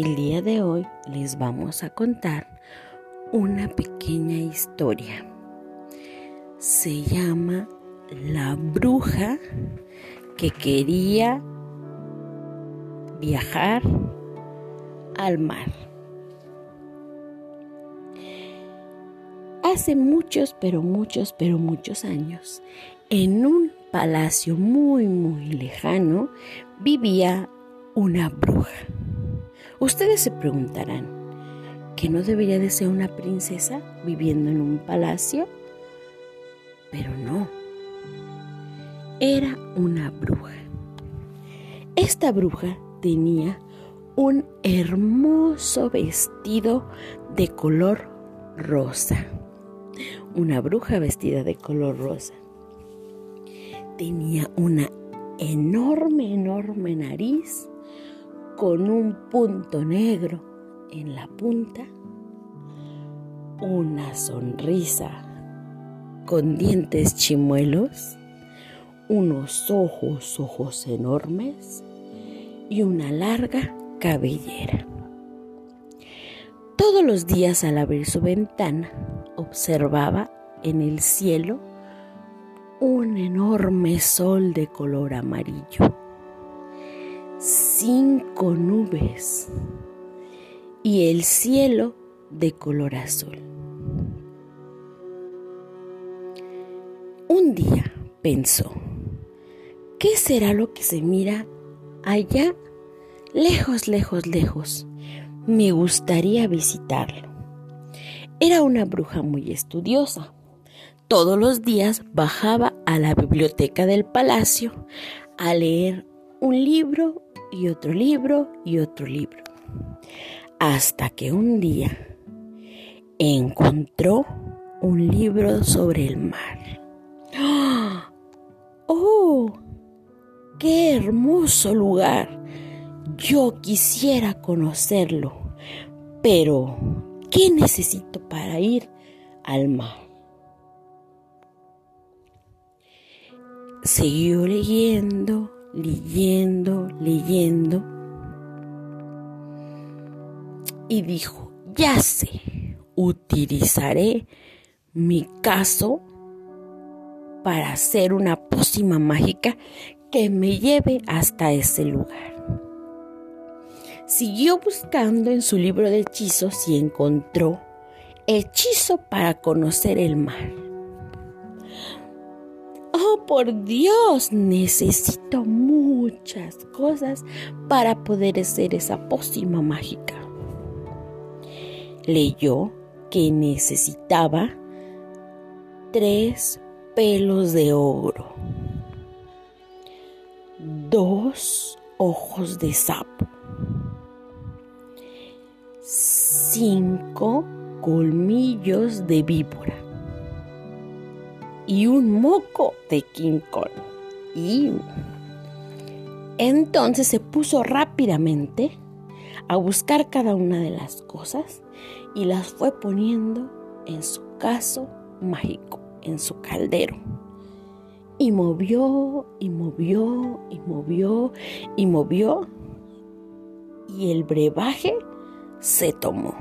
El día de hoy les vamos a contar una pequeña historia. Se llama La bruja que quería viajar al mar. Hace muchos, pero muchos años, en un palacio muy lejano, vivía una bruja. Ustedes se preguntarán, ¿que no debería de ser una princesa viviendo en un palacio? Pero no, era una bruja. Esta bruja tenía un hermoso vestido de color rosa. Una bruja vestida de color rosa. Tenía una enorme nariz con un punto negro en la punta, una sonrisa con dientes chimuelos, unos ojos enormes y una larga cabellera. Todos los días al abrir su ventana observaba en el cielo un enorme sol de color amarillo, 5 nubes y el cielo de color azul. Un día pensó, ¿qué será lo que se mira allá? Lejos. Me gustaría visitarlo. Era una bruja muy estudiosa. Todos los días bajaba a la biblioteca del palacio a leer un libro y otro libro y otro libro. Hasta que un día encontró un libro sobre el mar. ¡Oh! ¡Qué hermoso lugar! Yo quisiera conocerlo, pero ¿qué necesito para ir al mar? Siguió leyendo y dijo, ya sé, utilizaré mi caso para hacer una pócima mágica que me lleve hasta ese lugar. Siguió buscando en su libro de hechizos y encontró hechizo para conocer el mar. ¡Oh, por Dios! Necesito muchas cosas para poder hacer esa pócima mágica. Leyó que necesitaba 3 pelos de ogro, 2 ojos de sapo, 5 colmillos de víbora y un moco de King Kong. Y entonces se puso rápidamente a buscar cada una de las cosas y las fue poniendo en su caso mágico, en su caldero. Y movió y el brebaje se tomó.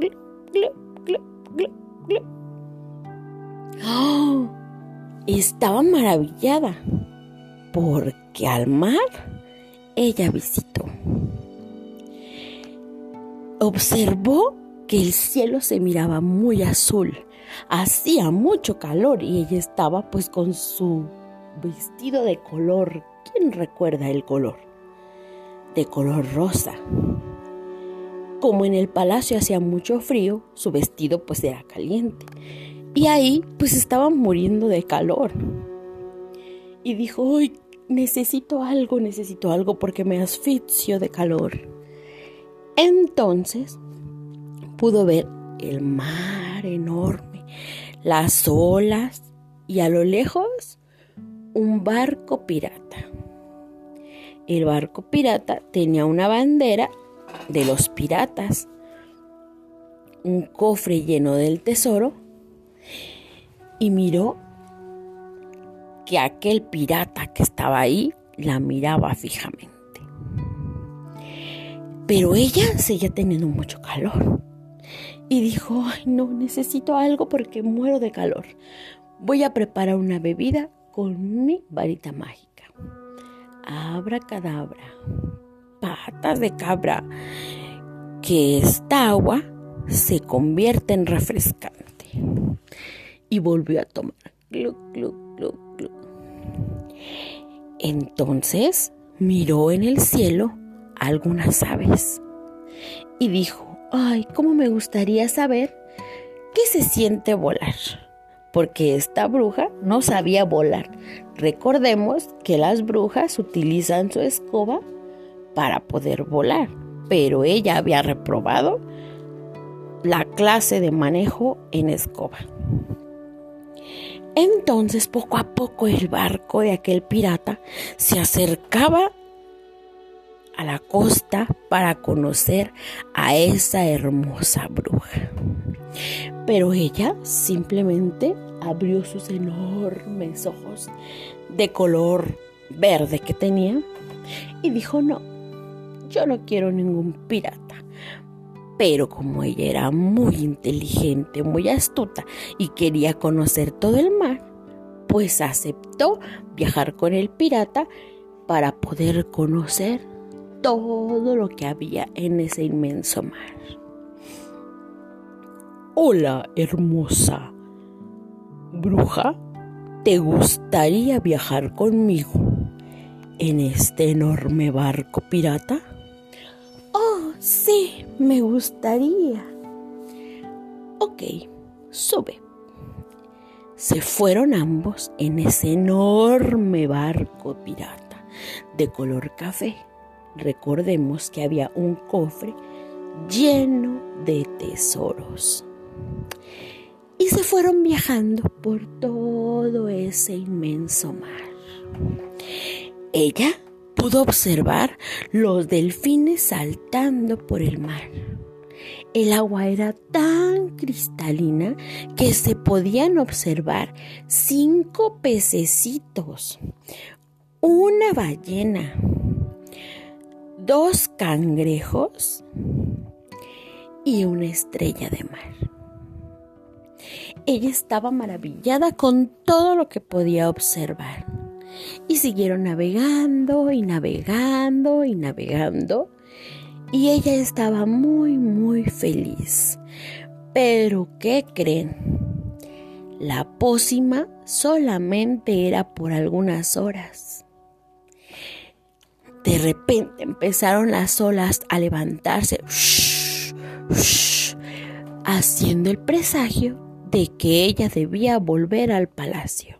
¡Glup, glup, glup, glup, glup! ¡Oh! Estaba maravillada porque al mar ella visitó. Observó que el cielo se miraba muy azul, hacía mucho calor y ella estaba pues con su vestido de color, ¿quién recuerda el color? De color rosa. Como en el palacio hacía mucho frío, su vestido pues era caliente. Y ahí, pues estaban muriendo de calor. Y dijo, ¡ay, necesito algo porque me asfixio de calor! Entonces, pudo ver el mar enorme, las olas y a lo lejos, un barco pirata. El barco pirata tenía una bandera de los piratas, un cofre lleno del tesoro. Y miró que aquel pirata que estaba ahí la miraba fijamente. Pero ella seguía teniendo mucho calor. Y dijo, ay no, necesito algo porque muero de calor. Voy a preparar una bebida con mi varita mágica. Abracadabra, patas de cabra, que esta agua se convierte en refrescante. Y volvió a tomar. Gluc, gluc, gluc, gluc. Entonces miró en el cielo algunas aves y dijo, ay, cómo me gustaría saber qué se siente volar, porque esta bruja no sabía volar. Recordemos que las brujas utilizan su escoba para poder volar, pero ella había reprobado la clase de manejo en escoba. Entonces, poco a poco, el barco de aquel pirata se acercaba a la costa para conocer a esa hermosa bruja. Pero ella simplemente abrió sus enormes ojos de color verde que tenía y dijo, no, yo no quiero ningún pirata. Pero como ella era muy inteligente, muy astuta y quería conocer todo el mar, pues aceptó viajar con el pirata para poder conocer todo lo que había en ese inmenso mar. Hola, hermosa bruja, ¿te gustaría viajar conmigo en este enorme barco pirata? Oh, sí, me gustaría. Ok, sube. Se fueron ambos en ese enorme barco pirata de color café. Recordemos que había un cofre lleno de tesoros. Y se fueron viajando por todo ese inmenso mar. Ella pudo observar los delfines saltando por el mar. El agua era tan cristalina que se podían observar 5 pececitos, una ballena, 2 cangrejos y una estrella de mar. Ella estaba maravillada con todo lo que podía observar. Y siguieron navegando y navegando y navegando. Y ella estaba muy, muy feliz. Pero, ¿qué creen? La pócima solamente era por algunas horas. De repente empezaron las olas a levantarse, haciendo el presagio de que ella debía volver al palacio.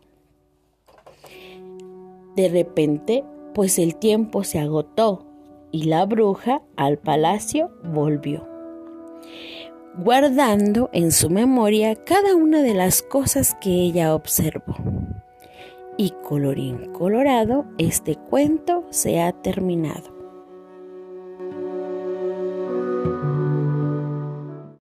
De repente, pues el tiempo se agotó y la bruja al palacio volvió, guardando en su memoria cada una de las cosas que ella observó. Y colorín colorado, este cuento se ha terminado.